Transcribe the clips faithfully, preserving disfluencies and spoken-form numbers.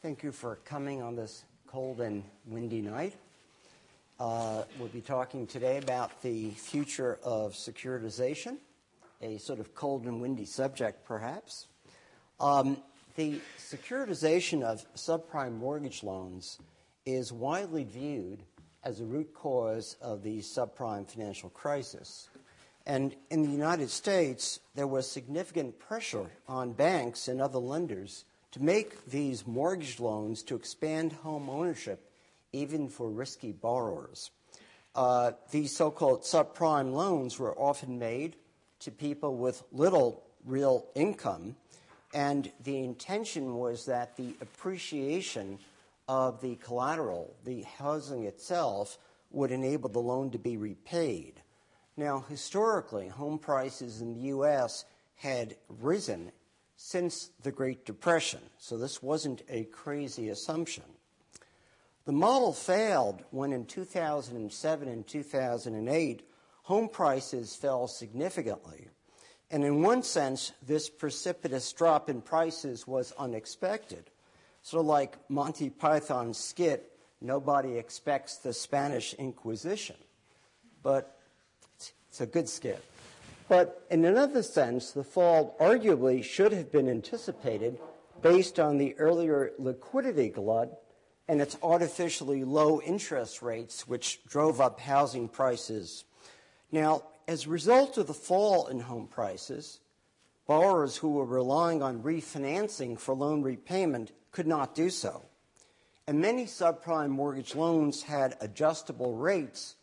Thank you for coming on this cold and windy night. Uh, we'll be talking today about the future of securitization, a sort of cold and windy subject, perhaps. Um, the securitization of subprime mortgage loans is widely viewed as a root cause of the subprime financial crisis. And in the United States, there was significant pressure on banks and other lenders to make these mortgage loans to expand home ownership, even for risky borrowers. Uh, these so-called subprime loans were often made to people with little real income, and the intention was that the appreciation of the collateral, the housing itself, would enable the loan to be repaid. Now, historically, home prices in the U S had risen since the Great Depression, so this wasn't a crazy assumption. The model failed when in two thousand seven and two thousand eight, home prices fell significantly. And in one sense, this precipitous drop in prices was unexpected. So like Monty Python's skit, nobody expects the Spanish Inquisition. But it's a good skit. But in another sense, the fall arguably should have been anticipated based on the earlier liquidity glut and its artificially low interest rates, which drove up housing prices. Now, as a result of the fall in home prices, borrowers who were relying on refinancing for loan repayment could not do so. And many subprime mortgage loans had adjustable rates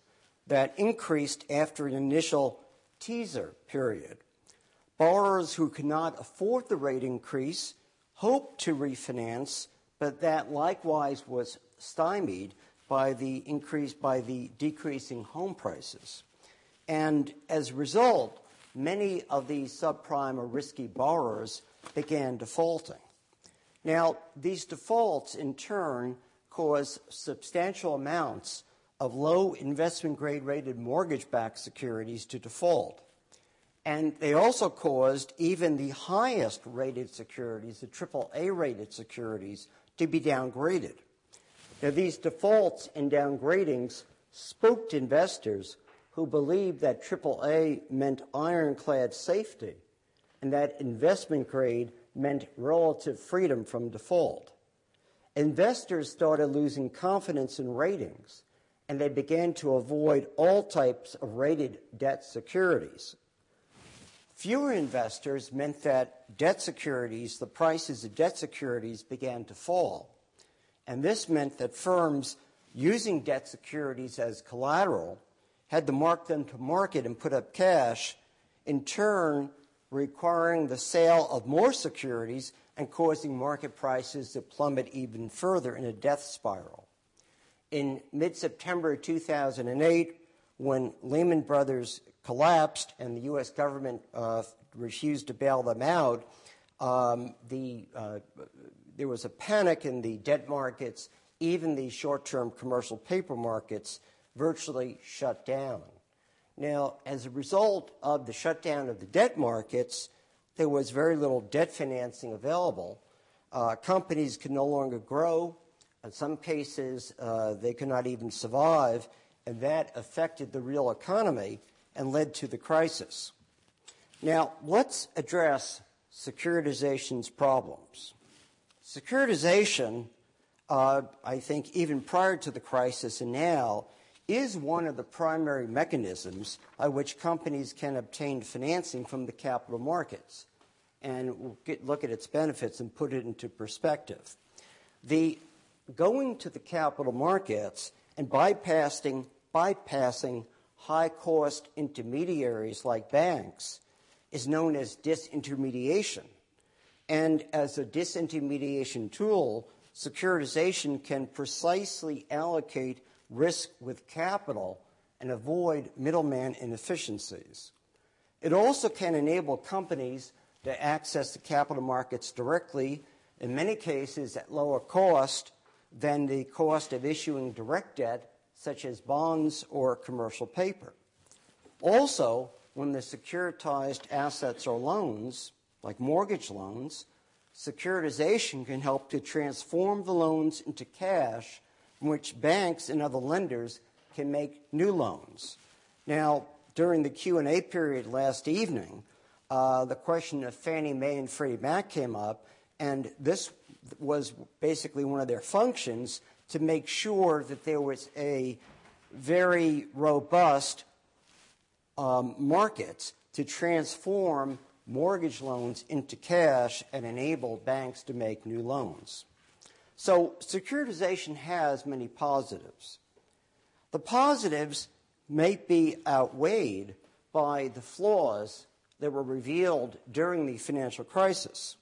that increased after an initial teaser period. Borrowers who could not afford the rate increase hoped to refinance, but that likewise was stymied by the increase by the decreasing home prices. And as a result, many of these subprime or risky borrowers began defaulting. Now, these defaults, in turn, caused substantial amounts of low investment-grade rated mortgage-backed securities to default. And they also caused even the highest-rated securities, the triple A rated securities, to be downgraded. Now, these defaults and downgradings spooked investors who believed that triple A meant ironclad safety and that investment grade meant relative freedom from default. Investors started losing confidence in ratings, and they began to avoid all types of rated debt securities. Fewer investors meant that debt securities, the prices of debt securities, began to fall. And this meant that firms using debt securities as collateral had to mark them to market and put up cash, in turn requiring the sale of more securities and causing market prices to plummet even further in a death spiral. In mid-September two thousand eight, when Lehman Brothers collapsed and the U S government uh, refused to bail them out, um, the, uh, there was a panic in the debt markets. Even the short-term commercial paper markets virtually shut down. Now, as a result of the shutdown of the debt markets, there was very little debt financing available. Uh, companies could no longer grow. In some cases, uh, they could not even survive, and that affected the real economy and led to the crisis. Now, let's address securitization's problems. Securitization, uh, I think, even prior to the crisis and now, is one of the primary mechanisms by which companies can obtain financing from the capital markets. And we'll get, look at its benefits and put it into perspective. The going to the capital markets and bypassing, bypassing high-cost intermediaries like banks is known as disintermediation. And as a disintermediation tool, securitization can precisely allocate risk with capital and avoid middleman inefficiencies. It also can enable companies to access the capital markets directly, in many cases at lower cost than the cost of issuing direct debt, such as bonds or commercial paper. Also, when the securitized assets are loans, like mortgage loans, Securitization can help to transform the loans into cash from which banks and other lenders can make new loans. Now, during the Q and A period last evening, uh, the question of Fannie Mae and Freddie Mac came up, and this was basically one of their functions to make sure that there was a very robust um, market to transform mortgage loans into cash and enable banks to make new loans. So securitization has many positives. The positives may be outweighed by the flaws that were revealed during the financial crisis.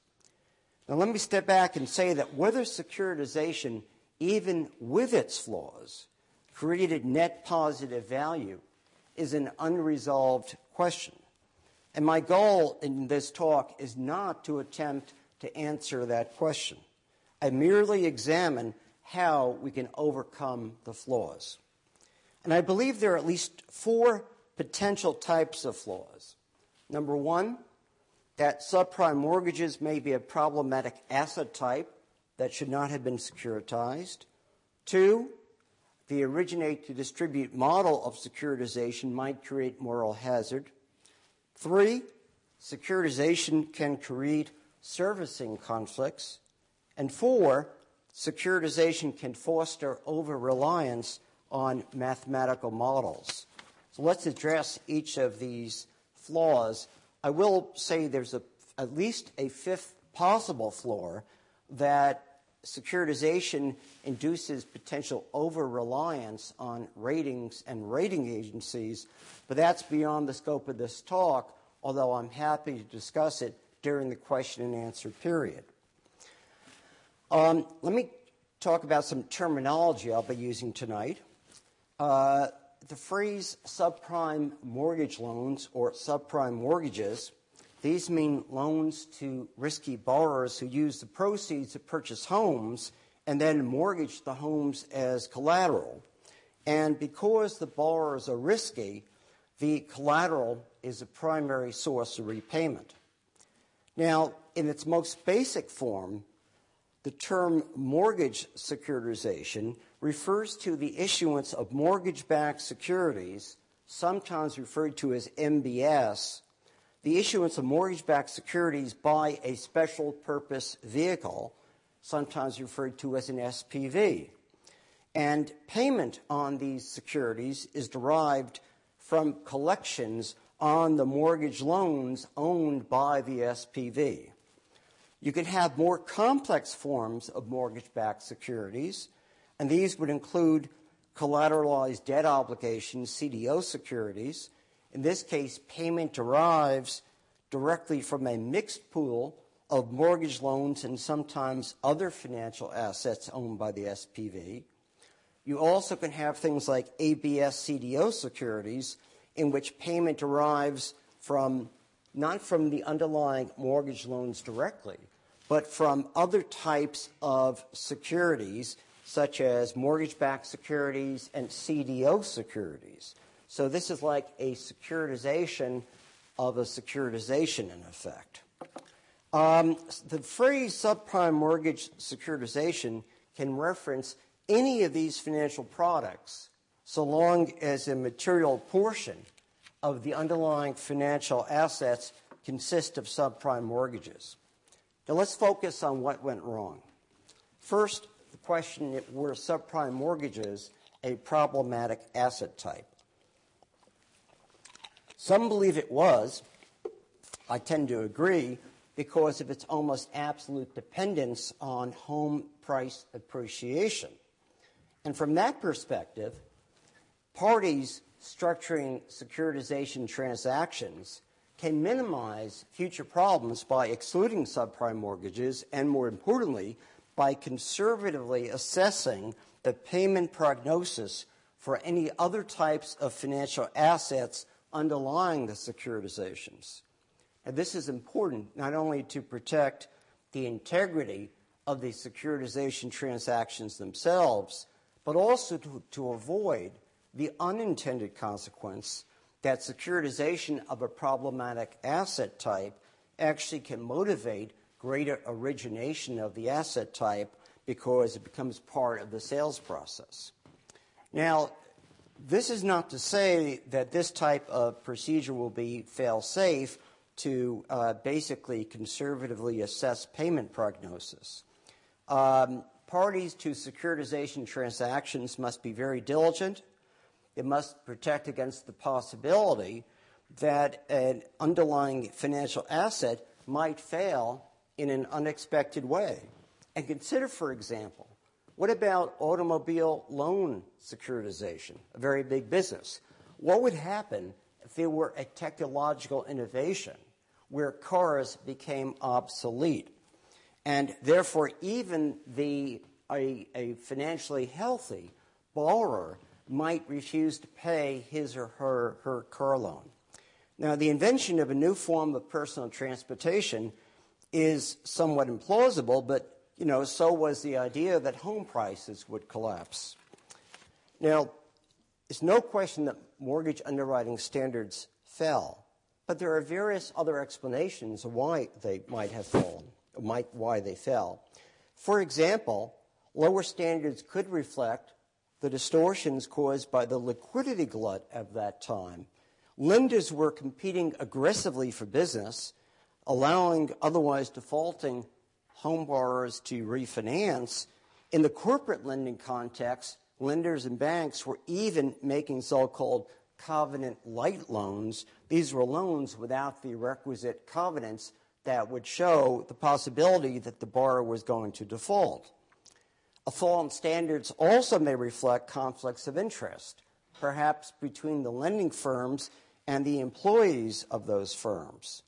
Now let me step back and say that whether securitization, even with its flaws, created net positive value is an unresolved question. And my goal in this talk is not to attempt to answer that question. I merely examine how we can overcome the flaws. And I believe there are at least four potential types of flaws. Number one, that subprime mortgages may be a problematic asset type that should not have been securitized. Two, the originate-to-distribute model of securitization might create moral hazard. Three, securitization can create servicing conflicts. And four, securitization can foster over-reliance on mathematical models. So let's address each of these flaws. I will say there's a, at least a fifth possible flaw, that securitization induces potential over-reliance on ratings and rating agencies, but that's beyond the scope of this talk, although I'm happy to discuss it during the question and answer period. Um, let me talk about some terminology I'll be using tonight. Uh, the phrase subprime mortgage loans or subprime mortgages, these mean loans to risky borrowers who use the proceeds to purchase homes and then mortgage the homes as collateral. And because the borrowers are risky, the collateral is a primary source of repayment. Now, in its most basic form, the term mortgage securitization refers to the issuance of mortgage-backed securities, sometimes referred to as M B S, the issuance of mortgage-backed securities by a special purpose vehicle, sometimes referred to as an S P V. And payment on these securities is derived from collections on the mortgage loans owned by the S P V. You can have more complex forms of mortgage-backed securities, and these would include collateralized debt obligations, C D O securities. In this case, payment derives directly from a mixed pool of mortgage loans and sometimes other financial assets owned by the S P V. You also can have things like A B S C D O securities, in which payment derives from not from the underlying mortgage loans directly, but from other types of securities, such as mortgage-backed securities and C D O securities. So this is like a securitization of a securitization, in effect. Um, the phrase subprime mortgage securitization can reference any of these financial products, so long as a material portion of the underlying financial assets consists of subprime mortgages. Now let's focus on what went wrong. First, the question, were subprime mortgages a problematic asset type? Some believe it was. I tend to agree because of its almost absolute dependence on home price appreciation. And from that perspective, parties structuring securitization transactions can minimize future problems by excluding subprime mortgages and, more importantly, by conservatively assessing the payment prognosis for any other types of financial assets underlying the securitizations. And this is important not only to protect the integrity of the securitization transactions themselves, but also to, to avoid the unintended consequence that securitization of a problematic asset type actually can motivate greater origination of the asset type because it becomes part of the sales process. Now, this is not to say that this type of procedure will be fail-safe to uh, basically conservatively assess payment prognosis. Um, parties to securitization transactions must be very diligent. It must protect against the possibility that an underlying financial asset might fail in an unexpected way. And consider, for example, what about automobile loan securitization, a very big business? What would happen if there were a technological innovation where cars became obsolete? And therefore, even the, a, a financially healthy borrower might refuse to pay his or her, her car loan. Now, the invention of a new form of personal transportation is somewhat implausible, but, you know, so was the idea that home prices would collapse. Now, it's no question that mortgage underwriting standards fell, but there are various other explanations why they might have fallen, might, why they fell. For example, lower standards could reflect the distortions caused by the liquidity glut of that time. Lenders were competing aggressively for business, allowing otherwise defaulting home borrowers to refinance. In the corporate lending context, lenders and banks were even making so-called covenant-lite loans. These were loans without the requisite covenants that would show the possibility that the borrower was going to default. A fall in standards also may reflect conflicts of interest, perhaps between the lending firms and the employees of those firms.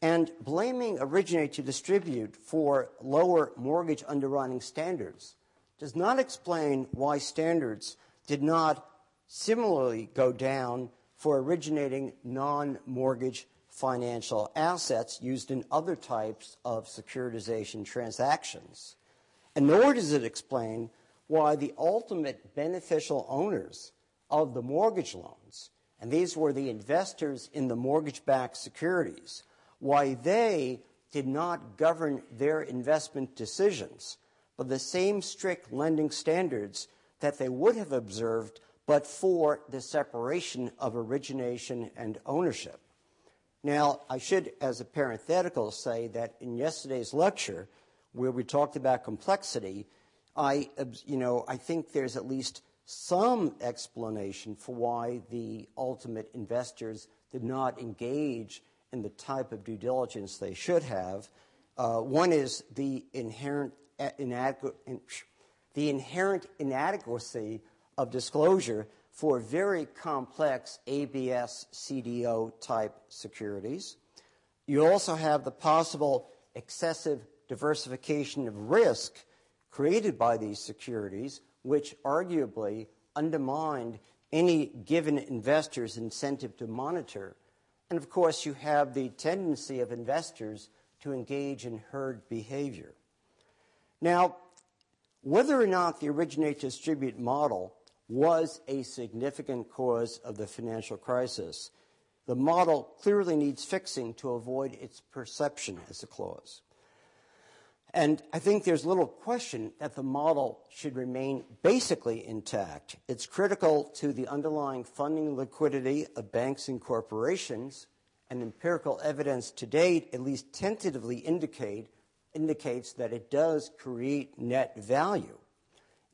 And blaming originate to distribute for lower mortgage underwriting standards does not explain why standards did not similarly go down for originating non-mortgage financial assets used in other types of securitization transactions. And nor does it explain why the ultimate beneficial owners of the mortgage loans, and these were the investors in the mortgage-backed securities, why they did not govern their investment decisions by the same strict lending standards that they would have observed but for the separation of origination and ownership. Now, I should, as a parenthetical, say that in yesterday's lecture, where we talked about complexity, I, you know, I think there's at least some explanation for why the ultimate investors did not engage in the type of due diligence they should have. Uh, one is the inherent inadequ- in- the inherent inadequacy of disclosure for very complex A B S C D O type securities. You also have the possible excessive diversification of risk created by these securities, which arguably undermined any given investor's incentive to monitor. And, of course, you have the tendency of investors to engage in herd behavior. Now, whether or not the originate-distribute model was a significant cause of the financial crisis, the model clearly needs fixing to avoid its perception as a cause. And I think there's little question that the model should remain basically intact. It's critical to the underlying funding liquidity of banks and corporations, and empirical evidence to date at least tentatively indicate, indicates that it does create net value.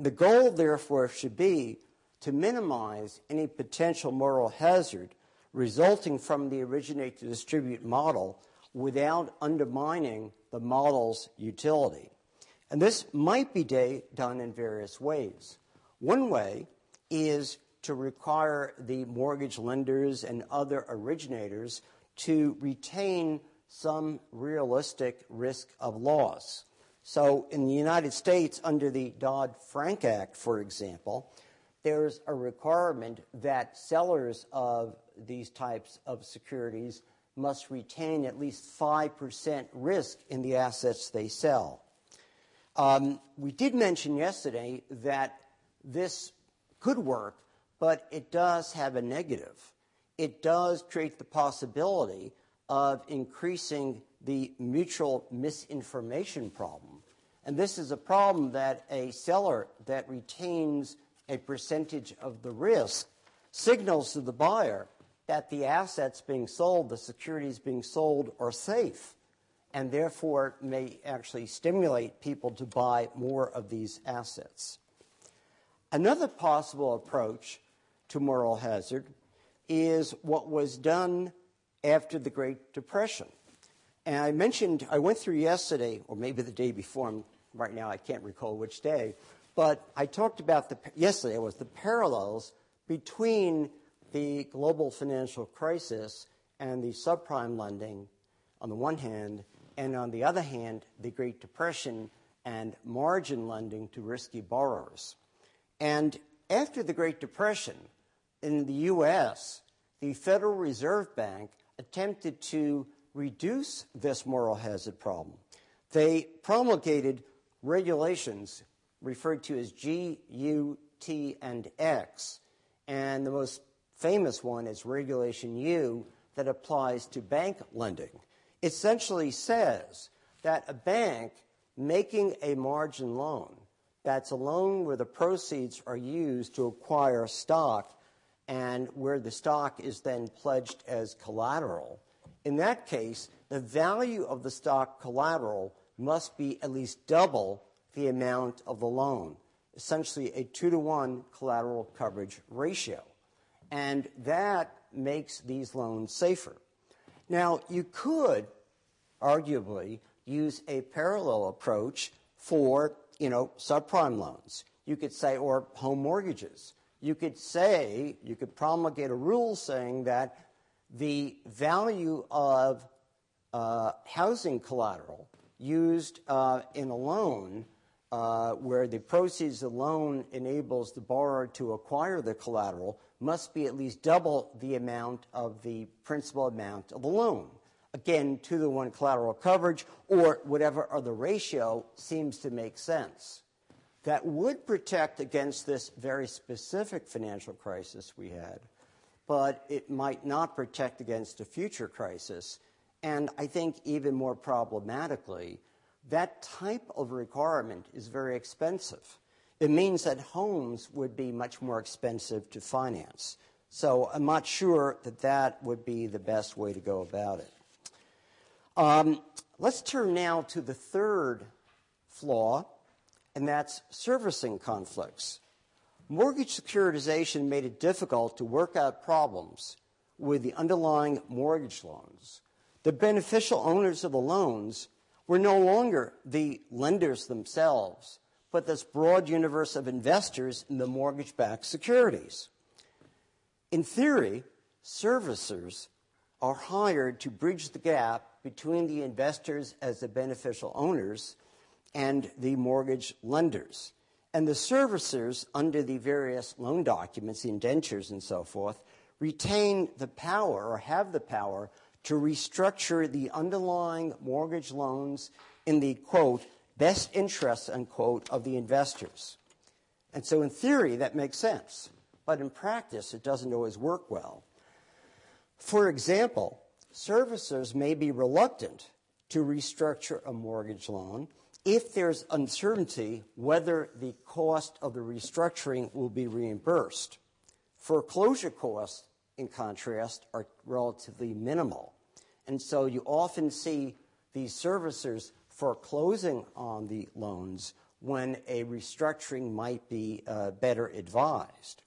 The goal, therefore, should be to minimize any potential moral hazard resulting from the originate-to-distribute model without undermining the model's utility. And this might be day, done in various ways. One way is to require the mortgage lenders and other originators to retain some realistic risk of loss. So in the United States, under the Dodd-Frank Act, for example, there's a requirement that sellers of these types of securities must retain at least five percent risk in the assets they sell. Um, we did mention yesterday that this could work, but it does have a negative. It does create the possibility of increasing the mutual misinformation problem. And this is a problem that a seller that retains a percentage of the risk signals to the buyer that the assets being sold, the securities being sold, are safe, and therefore may actually stimulate people to buy more of these assets. Another possible approach to moral hazard is what was done after the Great Depression. And I mentioned, I went through yesterday, or maybe the day before, right now I can't recall which day, but I talked about, the yesterday it was the parallels between the global financial crisis and the subprime lending on the one hand, and on the other hand, the Great Depression and margin lending to risky borrowers. And after the Great Depression, in the U S, the Federal Reserve Bank attempted to reduce this moral hazard problem. They promulgated regulations referred to as G, U, T, and X, and the most famous one is Regulation U that applies to bank lending. Essentially says that a bank making a margin loan, that's a loan where the proceeds are used to acquire stock and where the stock is then pledged as collateral, in that case, the value of the stock collateral must be at least double the amount of the loan, essentially a two to one collateral coverage ratio. And that makes these loans safer. Now, you could, arguably, use a parallel approach for, you know, subprime loans. You could say, or home mortgages. You could say, you could promulgate a rule saying that the value of uh, housing collateral used uh, in a loan uh, where the proceeds of the loan enables the borrower to acquire the collateral must be at least double the amount of the principal amount of the loan. Again, two to one collateral coverage or whatever other ratio seems to make sense. That would protect against this very specific financial crisis we had, but it might not protect against a future crisis. And I think even more problematically, that type of requirement is very expensive. It means that homes would be much more expensive to finance. So I'm not sure that that would be the best way to go about it. Um, let's turn now to the third flaw, and that's servicing conflicts. Mortgage securitization made it difficult to work out problems with the underlying mortgage loans. The beneficial owners of the loans were no longer the lenders themselves, but this broad universe of investors in the mortgage-backed securities. In theory, servicers are hired to bridge the gap between the investors as the beneficial owners and the mortgage lenders. And the servicers, under the various loan documents, the indentures and so forth, retain the power or have the power to restructure the underlying mortgage loans in the, quote, best interests, unquote, of the investors. And so in theory, that makes sense. But in practice, it doesn't always work well. For example, servicers may be reluctant to restructure a mortgage loan if there's uncertainty whether the cost of the restructuring will be reimbursed. Foreclosure costs, in contrast, are relatively minimal. And so you often see these servicers foreclosing on the loans when a restructuring might be uh, better advised.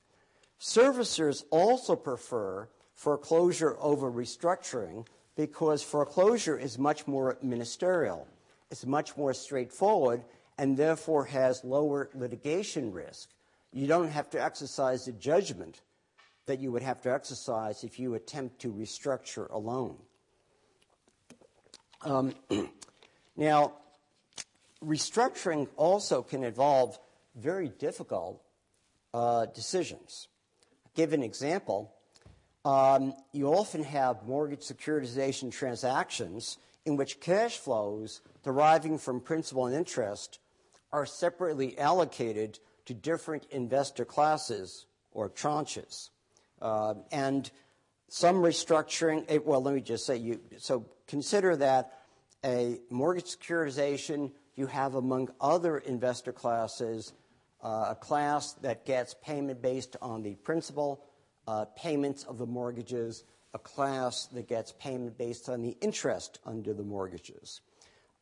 Servicers also prefer foreclosure over restructuring because foreclosure is much more ministerial. It's much more straightforward and therefore has lower litigation risk. You don't have to exercise the judgment that you would have to exercise if you attempt to restructure a loan. Um, Now, restructuring also can involve very difficult uh, decisions. I'll give an example. Um, you often have mortgage securitization transactions in which cash flows deriving from principal and interest are separately allocated to different investor classes or tranches. Uh, and some restructuring, well, let me just say, you. so consider that a mortgage securitization, you have among other investor classes uh, a class that gets payment based on the principal uh, payments of the mortgages, a class that gets payment based on the interest under the mortgages.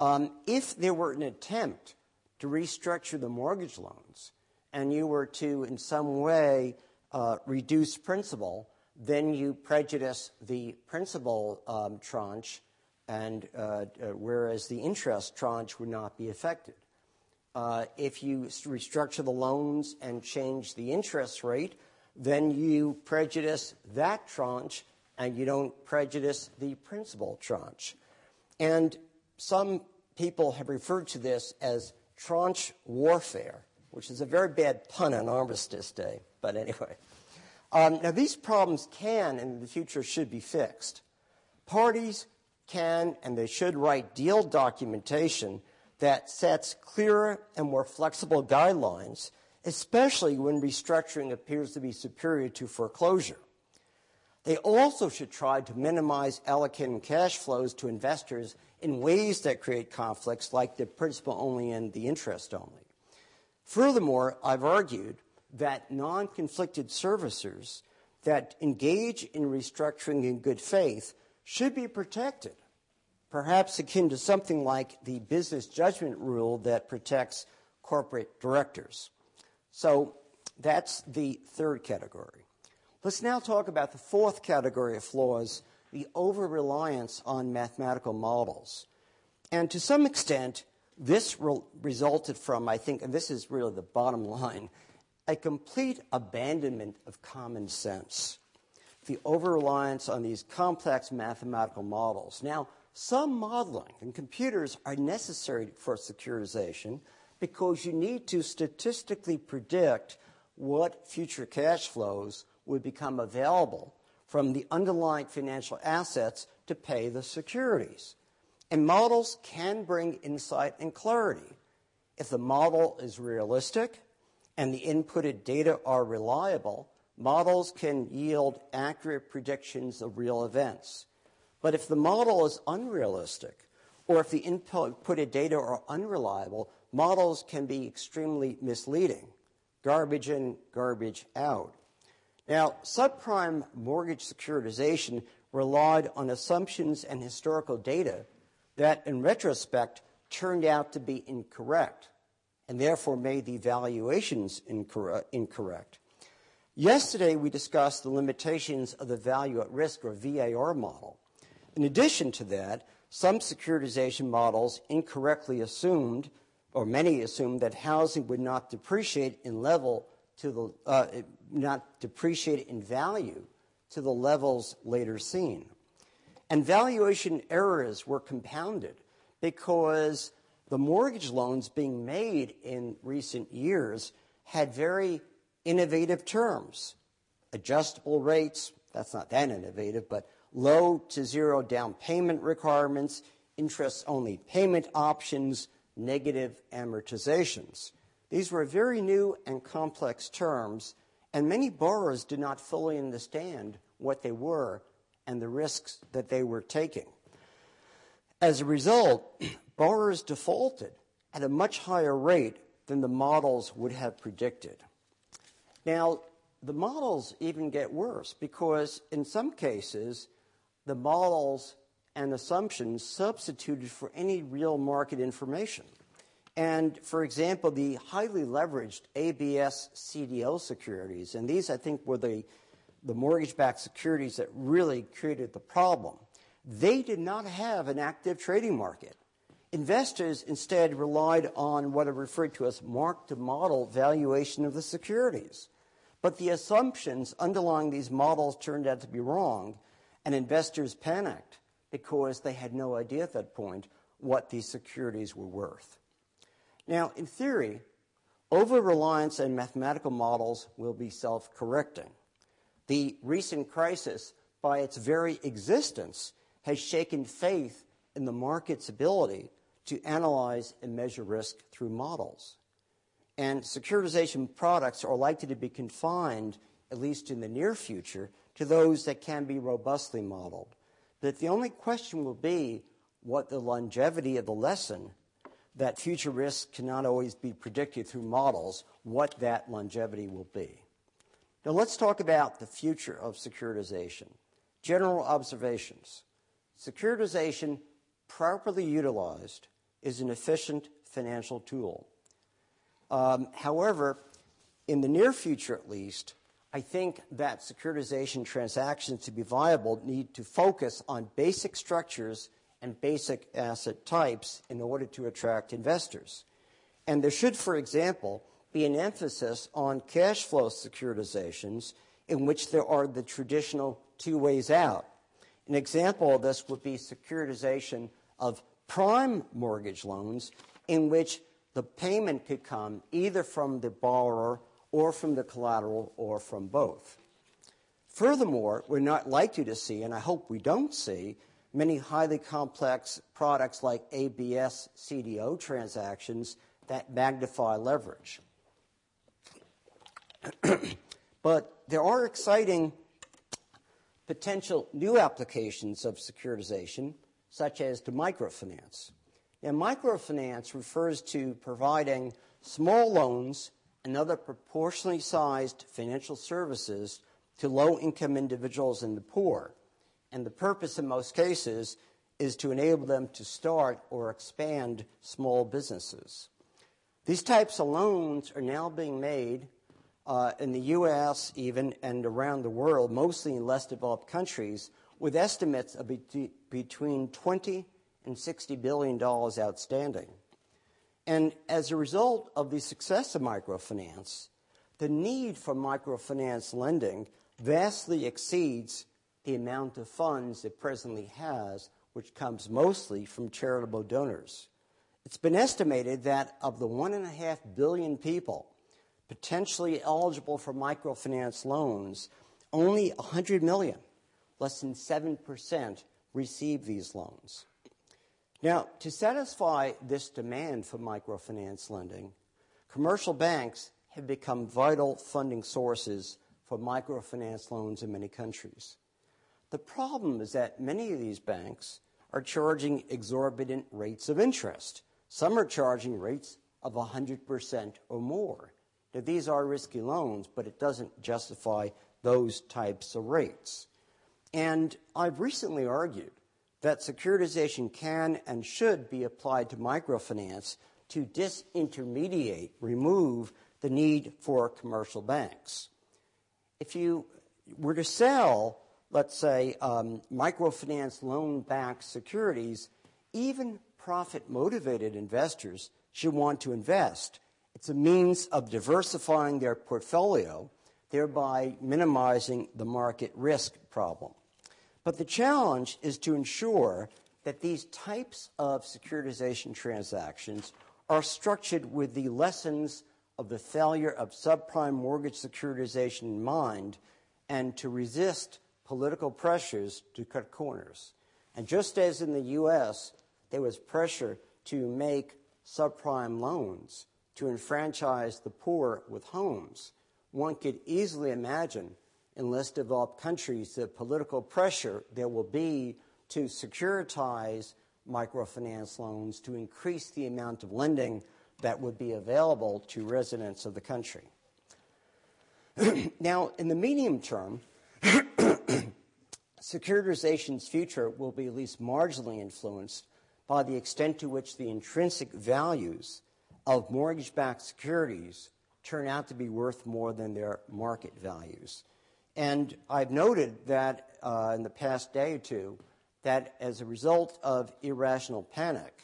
Um, if there were an attempt to restructure the mortgage loans and you were to in some way uh, reduce principal, then you prejudice the principal um, tranche, and uh, uh, whereas the interest tranche would not be affected. Uh, if you restructure the loans and change the interest rate, then you prejudice that tranche and you don't prejudice the principal tranche. And some people have referred to this as tranche warfare, which is a very bad pun on Armistice Day, but anyway. Um, now, these problems can, and in the future, should be fixed. Parties can, and they should, write deal documentation that sets clearer and more flexible guidelines, especially when restructuring appears to be superior to foreclosure. They also should try to minimize allocating cash flows to investors in ways that create conflicts, like the principal only and the interest only. Furthermore, I've argued that non-conflicted servicers that engage in restructuring in good faith should be protected, perhaps akin to something like the business judgment rule that protects corporate directors. So that's the third category. Let's now talk about the fourth category of flaws, the over-reliance on mathematical models. And to some extent, this re- resulted from, I think, and this is really the bottom line, a complete abandonment of common sense, the over-reliance on these complex mathematical models. Now, some modeling and computers are necessary for securitization because you need to statistically predict what future cash flows would become available from the underlying financial assets to pay the securities. And models can bring insight and clarity if the model is realistic and the inputted data are reliable. Models can yield accurate predictions of real events. But if the model is unrealistic, or if the inputted data are unreliable, models can be extremely misleading. Garbage in, garbage out. Now, subprime mortgage securitization relied on assumptions and historical data that, in retrospect, turned out to be incorrect and therefore made the valuations incor- incorrect. Yesterday, we discussed the limitations of the value at risk, or V A R model. In addition to that, some securitization models incorrectly assumed, or many assumed, that housing would not depreciate in level to the uh, not depreciate in value to the levels later seen. And valuation errors were compounded because the mortgage loans being made in recent years had very innovative terms. Adjustable rates, that's not that innovative, but low to zero down payment requirements, interest-only payment options, negative amortizations. These were very new and complex terms, and many borrowers did not fully understand what they were and the risks that they were taking. As a result, borrowers defaulted at a much higher rate than the models would have predicted. Now, the models even get worse because, in some cases, the models and assumptions substituted for any real market information. And, for example, the highly leveraged A B S C D O securities, and these, I think, were the, the mortgage-backed securities that really created the problem. They did not have an active trading market. Investors instead relied on what are referred to as mark-to-model valuation of the securities. But the assumptions underlying these models turned out to be wrong, and investors panicked because they had no idea at that point what these securities were worth. Now, in theory, over-reliance on mathematical models will be self-correcting. The recent crisis, by its very existence, has shaken faith in the market's ability to analyze and measure risk through models. And securitization products are likely to be confined, at least in the near future, to those that can be robustly modeled. But the only question will be what the longevity of the lesson that future risk cannot always be predicted through models, what that longevity will be. Now let's talk about the future of securitization. General observations. Securitization, properly utilized, is an efficient financial tool. Um, however, in the near future at least, I think that securitization transactions to be viable need to focus on basic structures and basic asset types in order to attract investors. And there should, for example, be an emphasis on cash flow securitizations in which there are the traditional two ways out. An example of this would be securitization of prime mortgage loans in which the payment could come either from the borrower or from the collateral or from both. Furthermore, we're not likely to see, and I hope we don't see, many highly complex products like A B S C D O transactions that magnify leverage. But there are exciting potential new applications of securitization, such as to microfinance. Now, microfinance refers to providing small loans and other proportionally sized financial services to low-income individuals and the poor. And the purpose in most cases is to enable them to start or expand small businesses. These types of loans are now being made uh, in the U S even and around the world, mostly in less developed countries, with estimates of be between twenty and sixty billion dollars outstanding. And as a result of the success of microfinance, the need for microfinance lending vastly exceeds the amount of funds it presently has, which comes mostly from charitable donors. It's been estimated that of the one and a half billion people potentially eligible for microfinance loans, only one hundred million, less than seven percent, receive these loans. Now, to satisfy this demand for microfinance lending, commercial banks have become vital funding sources for microfinance loans in many countries. The problem is that many of these banks are charging exorbitant rates of interest. Some are charging rates of one hundred percent or more. Now, these are risky loans, but it doesn't justify those types of rates. And I've recently argued that securitization can and should be applied to microfinance to disintermediate, remove the need for commercial banks. If you were to sell, let's say, um, microfinance loan-backed securities, even profit-motivated investors should want to invest. It's a means of diversifying their portfolio, thereby minimizing the market risk problem. But the challenge is to ensure that these types of securitization transactions are structured with the lessons of the failure of subprime mortgage securitization in mind, and to resist political pressures to cut corners. And just as in the U S, there was pressure to make subprime loans to enfranchise the poor with homes, one could easily imagine in less developed countries the political pressure there will be to securitize microfinance loans to increase the amount of lending that would be available to residents of the country. Now, in the medium term, securitization's future will be at least marginally influenced by the extent to which the intrinsic values of mortgage-backed securities turn out to be worth more than their market values. And I've noted that uh, in the past day or two, that as a result of irrational panic,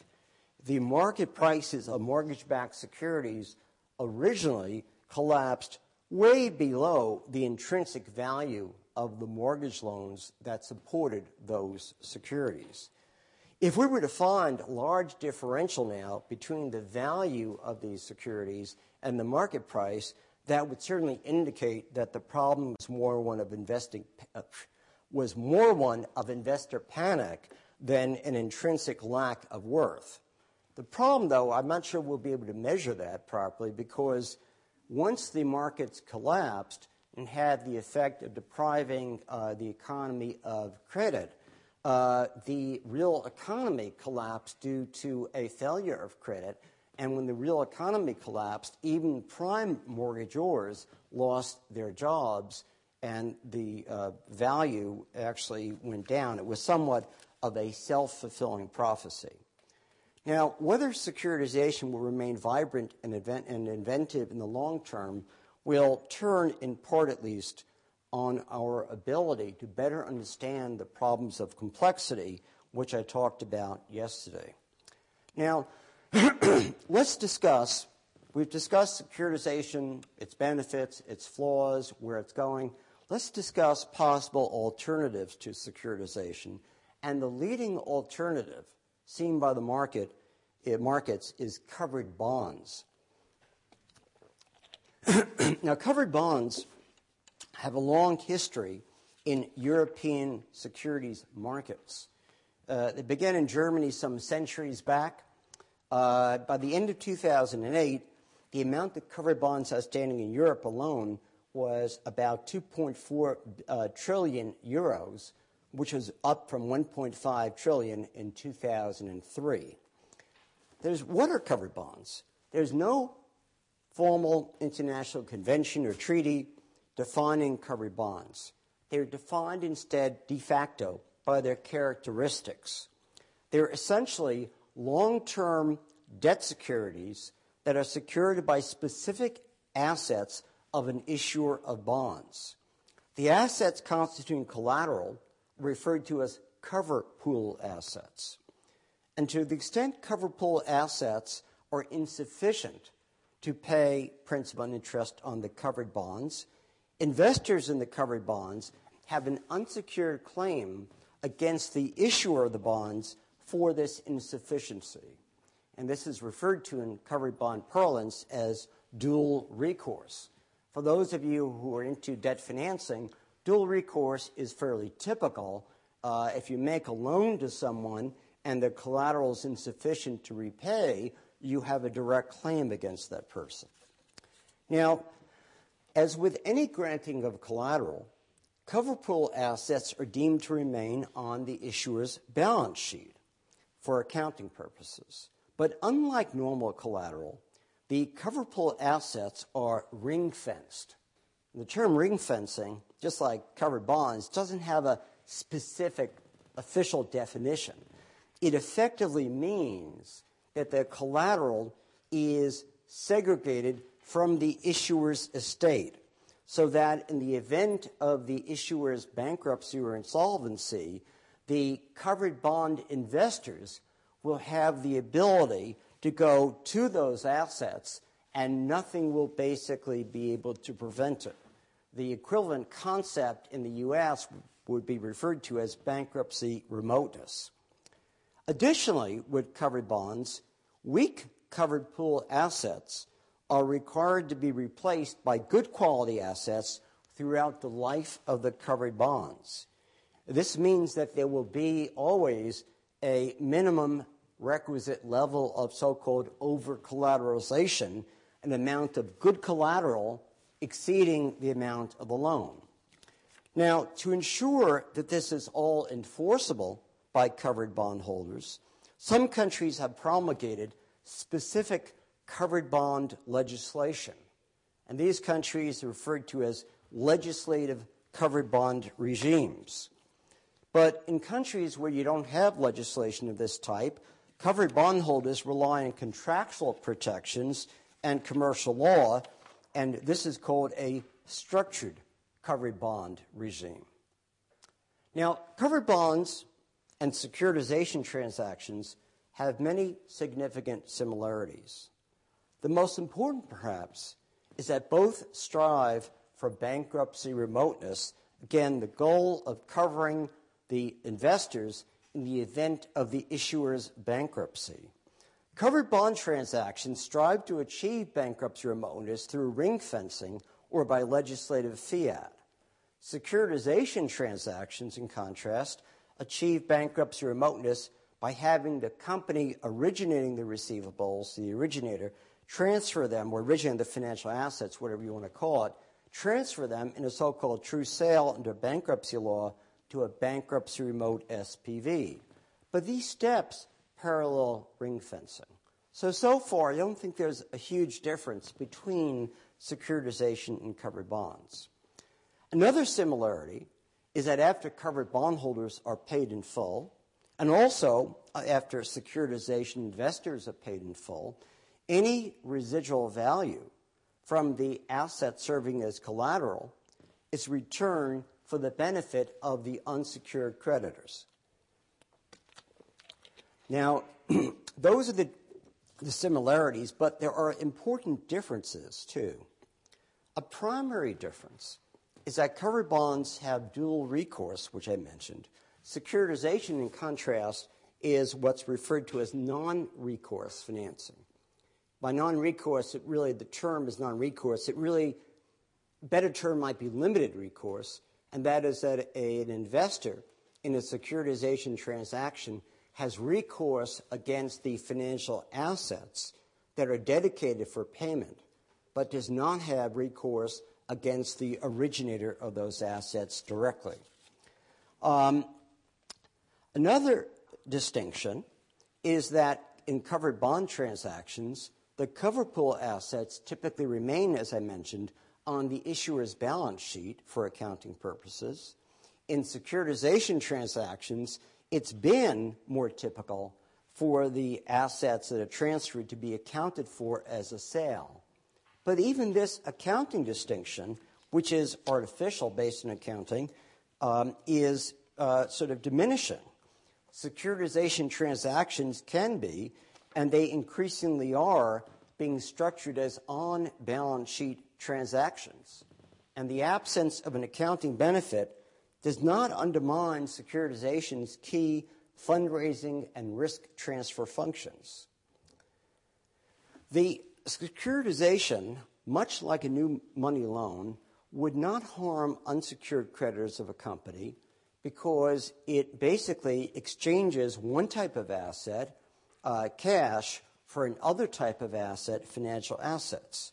the market prices of mortgage-backed securities originally collapsed way below the intrinsic value of the mortgage loans that supported those securities. If we were to find a large differential now between the value of these securities and the market price, that would certainly indicate that the problem was more one of investing, was more one of investor panic than an intrinsic lack of worth. The problem, though, I'm not sure we'll be able to measure that properly, because once the markets collapsed and had the effect of depriving uh, the economy of credit, uh, the real economy collapsed due to a failure of credit. And when the real economy collapsed, even prime mortgagors lost their jobs, and the uh, value actually went down. It was somewhat of a self-fulfilling prophecy. Now, whether securitization will remain vibrant and, invent- and inventive in the long term will turn, in part at least, on our ability to better understand the problems of complexity, which I talked about yesterday. Now, let's discuss, we've discussed securitization, its benefits, its flaws, where it's going. Let's discuss possible alternatives to securitization. And the leading alternative seen by the market, uh, markets is covered bonds. Now, covered bonds have a long history in European securities markets. Uh, they began in Germany some centuries back. Uh, by the end of two thousand eight, the amount that covered bonds outstanding in Europe alone was about two point four uh, trillion euros, which was up from one point five trillion in two thousand three. There's what are covered bonds? There's no formal international convention or treaty defining covered bonds. They're defined instead de facto by their characteristics. They're essentially long-term debt securities that are secured by specific assets of an issuer of bonds. The assets constituting collateral, referred to as cover pool assets. And to the extent cover pool assets are insufficient to pay principal and interest on the covered bonds, investors in the covered bonds have an unsecured claim against the issuer of the bonds for this insufficiency. And this is referred to in covered bond parlance as dual recourse. For those of you who are into debt financing, dual recourse is fairly typical. Uh, if you make a loan to someone and their collateral is insufficient to repay, you have a direct claim against that person. Now, as with any granting of collateral, cover pool assets are deemed to remain on the issuer's balance sheet for accounting purposes. But unlike normal collateral, the cover pool assets are ring-fenced. The term ring fencing, just like covered bonds, doesn't have a specific official definition. It effectively means that the collateral is segregated from the issuer's estate, so that in the event of the issuer's bankruptcy or insolvency, the covered bond investors will have the ability to go to those assets, and nothing will basically be able to prevent it. The equivalent concept in the U S would be referred to as bankruptcy remoteness. Additionally, with covered bonds, weak covered pool assets are required to be replaced by good quality assets throughout the life of the covered bonds. This means that there will be always a minimum requisite level of so-called over-collateralization, an amount of good collateral exceeding the amount of the loan. Now, to ensure that this is all enforceable by covered bondholders, some countries have promulgated specific covered bond legislation. And these countries are referred to as legislative covered bond regimes. But in countries where you don't have legislation of this type, covered bondholders rely on contractual protections and commercial law, and this is called a structured covered bond regime. Now, covered bonds and securitization transactions have many significant similarities. The most important, perhaps, is that both strive for bankruptcy remoteness, again, the goal of covering the investors in the event of the issuer's bankruptcy. Covered bond transactions strive to achieve bankruptcy remoteness through ring fencing or by legislative fiat. Securitization transactions, in contrast, achieve bankruptcy remoteness by having the company originating the receivables, the originator, transfer them, or originate the financial assets, whatever you want to call it, transfer them in a so-called true sale under bankruptcy law to a bankruptcy remote S P V. But these steps parallel ring fencing. So, so far, I don't think there's a huge difference between securitization and covered bonds. Another similarity is that after covered bondholders are paid in full, and also after securitization investors are paid in full, any residual value from the asset serving as collateral is returned for the benefit of the unsecured creditors. Now, those are the the similarities, but there are important differences, too. A primary difference is that covered bonds have dual recourse, which I mentioned. Securitization, in contrast, is what's referred to as non-recourse financing. By non-recourse, it really, the term is non-recourse. It really, better term might be limited recourse, and that is that a, an investor in a securitization transaction has recourse against the financial assets that are dedicated for payment, but does not have recourse against the originator of those assets directly. Um, another distinction is that in covered bond transactions, the covered pool assets typically remain, as I mentioned, on the issuer's balance sheet for accounting purposes. In securitization transactions, it's been more typical for the assets that are transferred to be accounted for as a sale. But even this accounting distinction, which is artificial based on accounting, um, is uh, sort of diminishing. Securitization transactions can be, and they increasingly are, being structured as on-balance sheet transactions. And the absence of an accounting benefit does not undermine securitization's key fundraising and risk transfer functions. The securitization, much like a new money loan, would not harm unsecured creditors of a company because it basically exchanges one type of asset, uh, cash, for another type of asset, financial assets.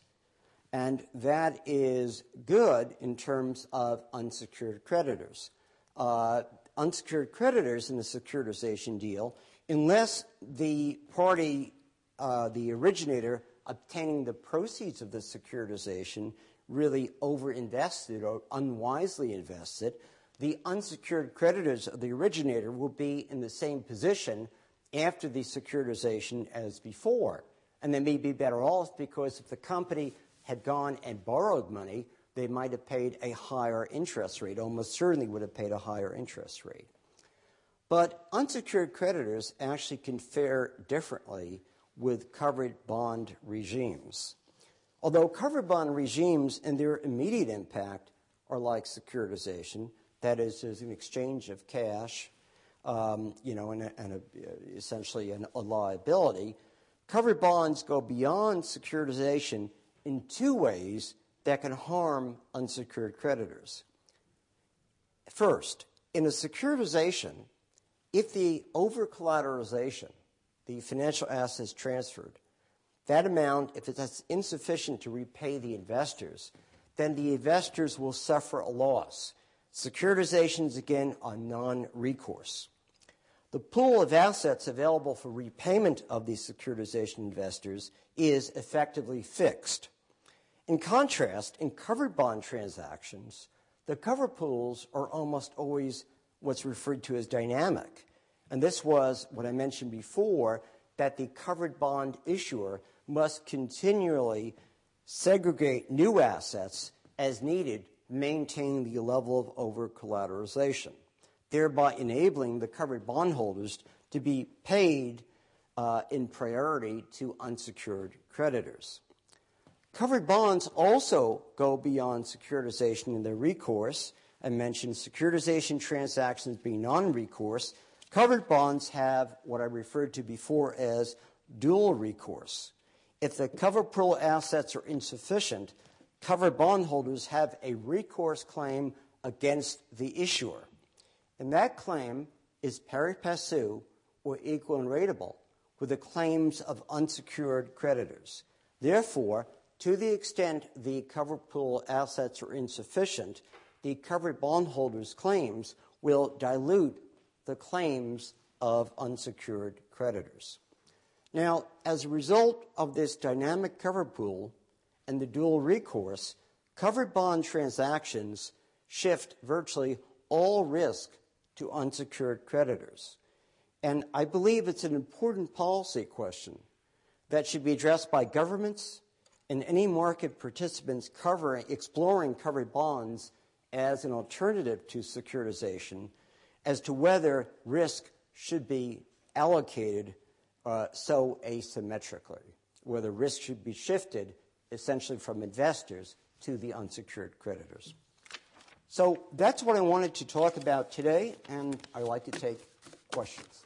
And that is good in terms of unsecured creditors. Uh, unsecured creditors in a securitization deal, unless the party, uh, the originator, obtaining the proceeds of the securitization really overinvested or unwisely invested, the unsecured creditors of the originator will be in the same position after the securitization as before. And they may be better off because if the company had gone and borrowed money, they might have paid a higher interest rate, almost certainly would have paid a higher interest rate. But unsecured creditors actually can fare differently with covered bond regimes. Although covered bond regimes and their immediate impact are like securitization, that is, there's an exchange of cash, um, you know, and, a, and a, essentially an, a liability, covered bonds go beyond securitization in two ways that can harm unsecured creditors. First, in a securitization, if the over-collateralization, the financial assets transferred, that amount, if that's insufficient to repay the investors, then the investors will suffer a loss. Securitizations, again, are non-recourse. The pool of assets available for repayment of the securitization investors is effectively fixed. In contrast, in covered bond transactions, the cover pools are almost always what's referred to as dynamic. And this was what I mentioned before, that the covered bond issuer must continually segregate new assets as needed, maintaining the level of over-collateralization, thereby enabling the covered bondholders to be paid uh, in priority to unsecured creditors. Covered bonds also go beyond securitization in their recourse. I mentioned securitization transactions being non-recourse. Covered bonds have what I referred to before as dual recourse. If the covered pool assets are insufficient, covered bondholders have a recourse claim against the issuer. And that claim is pari passu, or equal and rateable, with the claims of unsecured creditors. Therefore, to the extent the covered pool assets are insufficient, the covered bondholders' claims will dilute the claims of unsecured creditors. Now, as a result of this dynamic cover pool and the dual recourse, covered bond transactions shift virtually all risk to unsecured creditors. And I believe it's an important policy question that should be addressed by governments and any market participants covering, exploring covered bonds as an alternative to securitization as to whether risk should be allocated uh, so asymmetrically, whether risk should be shifted essentially from investors to the unsecured creditors. So that's what I wanted to talk about today, and I'd like to take questions.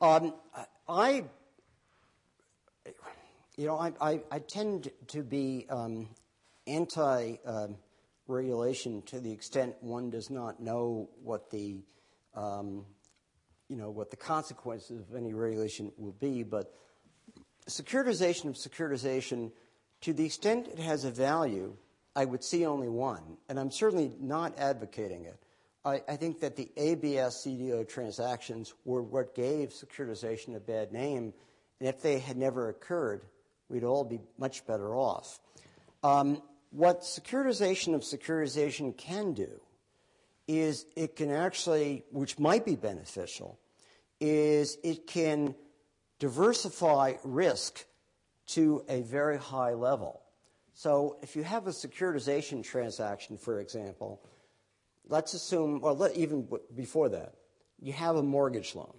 Um, I, you know, I, I, I tend to be um, anti-regulation um, to the extent one does not know what the, um, you know, what the consequences of any regulation will be. But securitization of securitization, to the extent it has a value, I would see only one, and I'm certainly not advocating it. I, I think that the A B S C D O transactions were what gave securitization a bad name, and if they had never occurred, we'd all be much better off. Um, what securitization of securitization can do is it can actually, which might be beneficial, is it can diversify risk to a very high level. So if you have a securitization transaction, for example, let's assume, or let, even before that, you have a mortgage loan.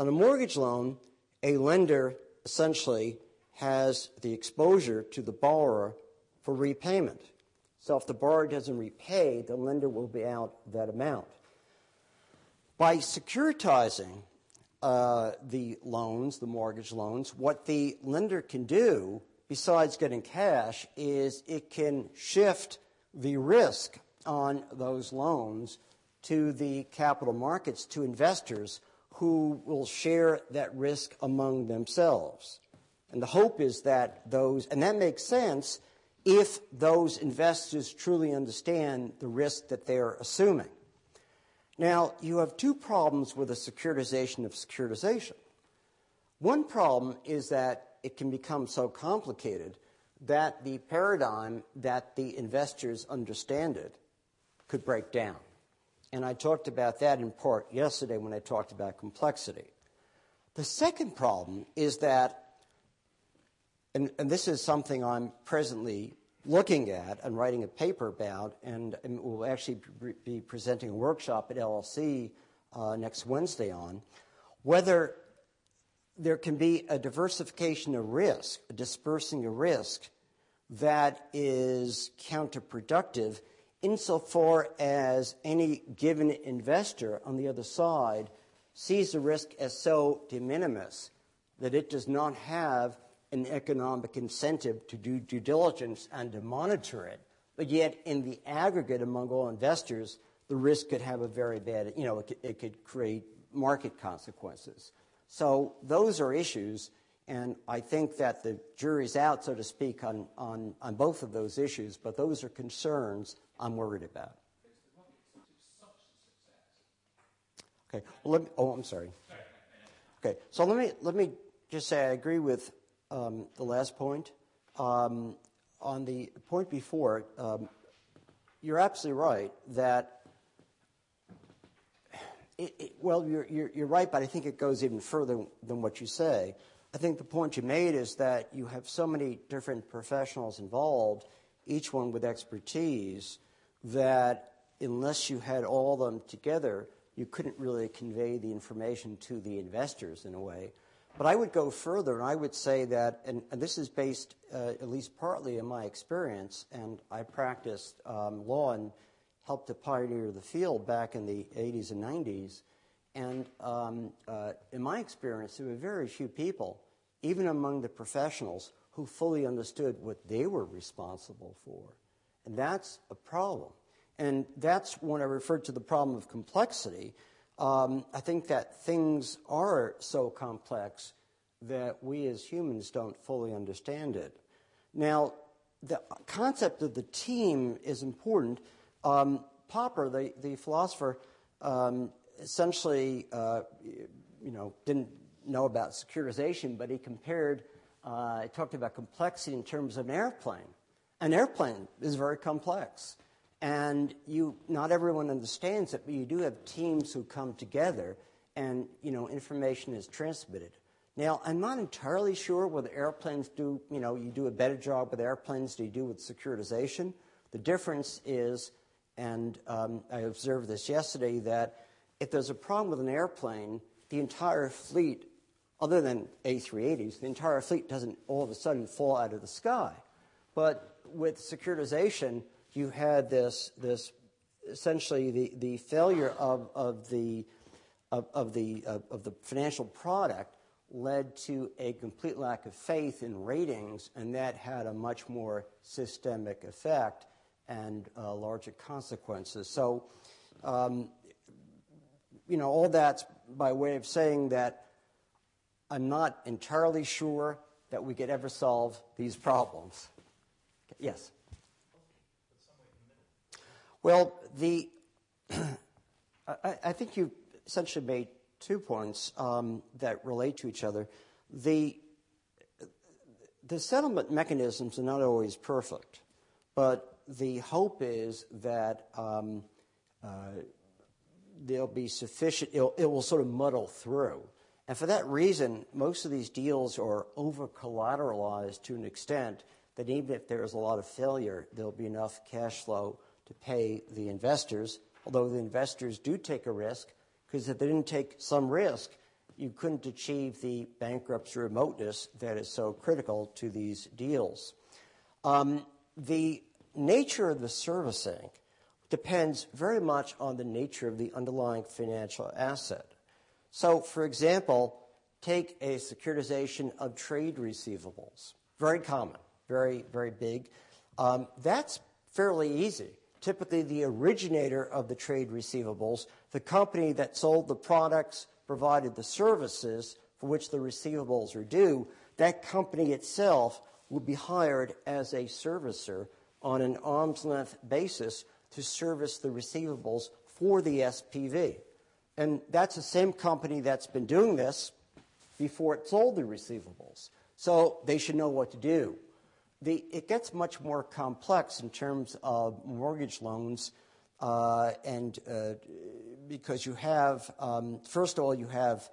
On a mortgage loan, a lender essentially has the exposure to the borrower for repayment. So if the borrower doesn't repay, the lender will be out that amount. By securitizing uh, the loans, the mortgage loans, what the lender can do, besides getting cash, is it can shift the risk on those loans to the capital markets, to investors who will share that risk among themselves. And the hope is that those, and that makes sense if those investors truly understand the risk that they are assuming. Now, you have two problems with a securitization of securitization. One problem is that it can become so complicated that the paradigm that the investors understand it could break down. And I talked about that in part yesterday when I talked about complexity. The second problem is that, and, and this is something I'm presently looking at and writing a paper about, and, and we'll actually be presenting a workshop at L L C uh, next Wednesday on, whether there can be a diversification of risk, a dispersing of risk that is counterproductive insofar as any given investor on the other side sees the risk as so de minimis that it does not have an economic incentive to do due diligence and to monitor it. But yet, in the aggregate among all investors, the risk could have a very bad, you know, it could, it could create market consequences. So those are issues, and I think that the jury's out, so to speak, on, on, on both of those issues, but those are concerns I'm worried about. Okay. Well, let me, oh, I'm sorry. Okay. So let me let me just say I agree with um, the last point. Um, on the point before, um, you're absolutely right that. It, it, well, you're, you're you're right, but I think it goes even further than what you say. I think the point you made is that you have so many different professionals involved, each one with expertise, that unless you had all of them together, you couldn't really convey the information to the investors in a way. But I would go further, and I would say that, and, and this is based uh, at least partly in my experience, and I practiced um, law and helped to pioneer the field back in the eighties and nineties, and um, uh, in my experience, there were very few people, even among the professionals, who fully understood what they were responsible for. And that's a problem. And that's when I referred to the problem of complexity. Um, I think that things are so complex that we as humans don't fully understand it. Now, the concept of the team is important. Um, Popper, the, the philosopher, um, essentially, uh, you know, didn't know about securitization, but he compared, uh, he talked about complexity in terms of an airplane. An airplane is very complex, and you not everyone understands it, but you do have teams who come together, and you know, information is transmitted. Now, I'm not entirely sure whether airplanes do, you know, you do a better job with airplanes than you do with securitization. The difference is, and um, I observed this yesterday, that if there's a problem with an airplane, the entire fleet, other than A three eighties, the entire fleet doesn't all of a sudden fall out of the sky. But with securitization, you had this, this essentially the, the failure of, of, the, of, of, the, of, of the financial product led to a complete lack of faith in ratings, and that had a much more systemic effect and uh, larger consequences. So, um, you know, all that's by way of saying that I'm not entirely sure that we could ever solve these problems. Yes? Well, the I, I think you essentially made two points um, that relate to each other. The, the settlement mechanisms are not always perfect, but the hope is that um, uh, there'll be sufficient, it'll, it will sort of muddle through. And for that reason, most of these deals are over-collateralized to an extent that even if there is a lot of failure, there'll be enough cash flow to pay the investors, although the investors do take a risk, because if they didn't take some risk, you couldn't achieve the bankruptcy remoteness that is so critical to these deals. Um, the nature of the servicing depends very much on the nature of the underlying financial asset. So, for example, take a securitization of trade receivables. Very common, very, very big. Um, that's fairly easy. Typically, the originator of the trade receivables, the company that sold the products, provided the services for which the receivables are due, that company itself would be hired as a servicer on an arm's length basis to service the receivables for the S P V. And that's the same company that's been doing this before it sold the receivables. So they should know what to do. The, it gets much more complex in terms of mortgage loans, uh, and uh, because you have, um, first of all, you have,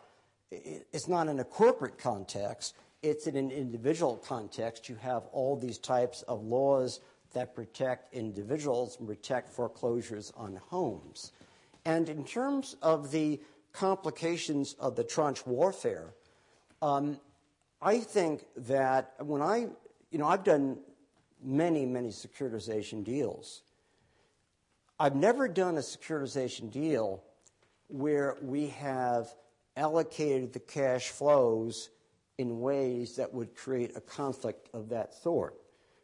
it's not in a corporate context, it's in an individual context. You have all these types of laws that protect individuals and protect foreclosures on homes. And in terms of the complications of the tranche warfare, um, I think that when I You know, I've done many, many securitization deals. I've never done a securitization deal where we have allocated the cash flows in ways that would create a conflict of that sort.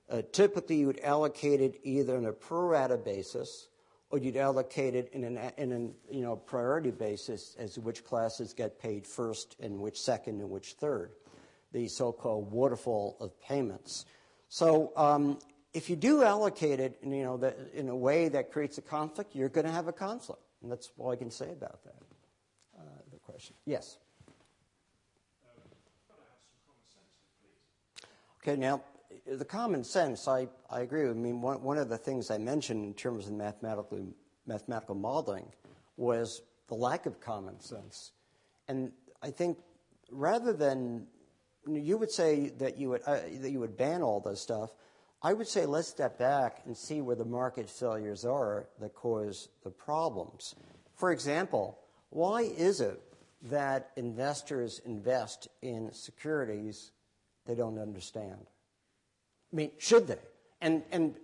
Uh, typically, you would allocate it either on a pro rata basis, or you'd allocate it in an, in an you know priority basis as to which classes get paid first, and which second, and which third. The so-called waterfall of payments. So um, if you do allocate it in, you know, the, in a way that creates a conflict, you're going to have a conflict. And that's all I can say about that. Uh, the question. Yes? Um, but I have some common sense, please. Okay, now, the common sense, I, I agree with. I mean, one, one of the things I mentioned in terms of mathematical, mathematical modeling was the lack of common sense. And I think rather than you would say that you would, uh, that you would ban all this stuff. I would say let's step back and see where the market failures are that cause the problems. For example, why is it that investors invest in securities they don't understand? I mean, should they? And, and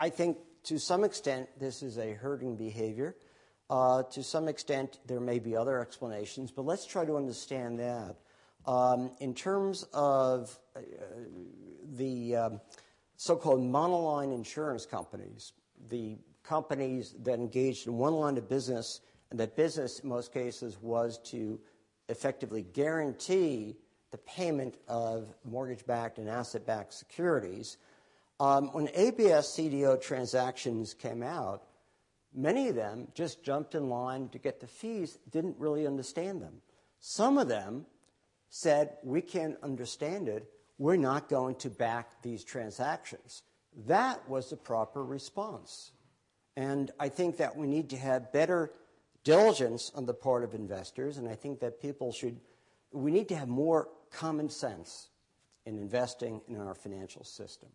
I think to some extent this is a herding behavior. Uh, to some extent there may be other explanations, but let's try to understand that. Um, in terms of uh, the um, so-called monoline insurance companies, the companies that engaged in one line of business, and that business in most cases was to effectively guarantee the payment of mortgage-backed and asset-backed securities. Um, when A B S C D O transactions came out, many of them just jumped in line to get the fees, didn't really understand them. Some of them said, we can't understand it, we're not going to back these transactions. That was the proper response. And I think that we need to have better diligence on the part of investors, and I think that people should, we need to have more common sense in investing in our financial system.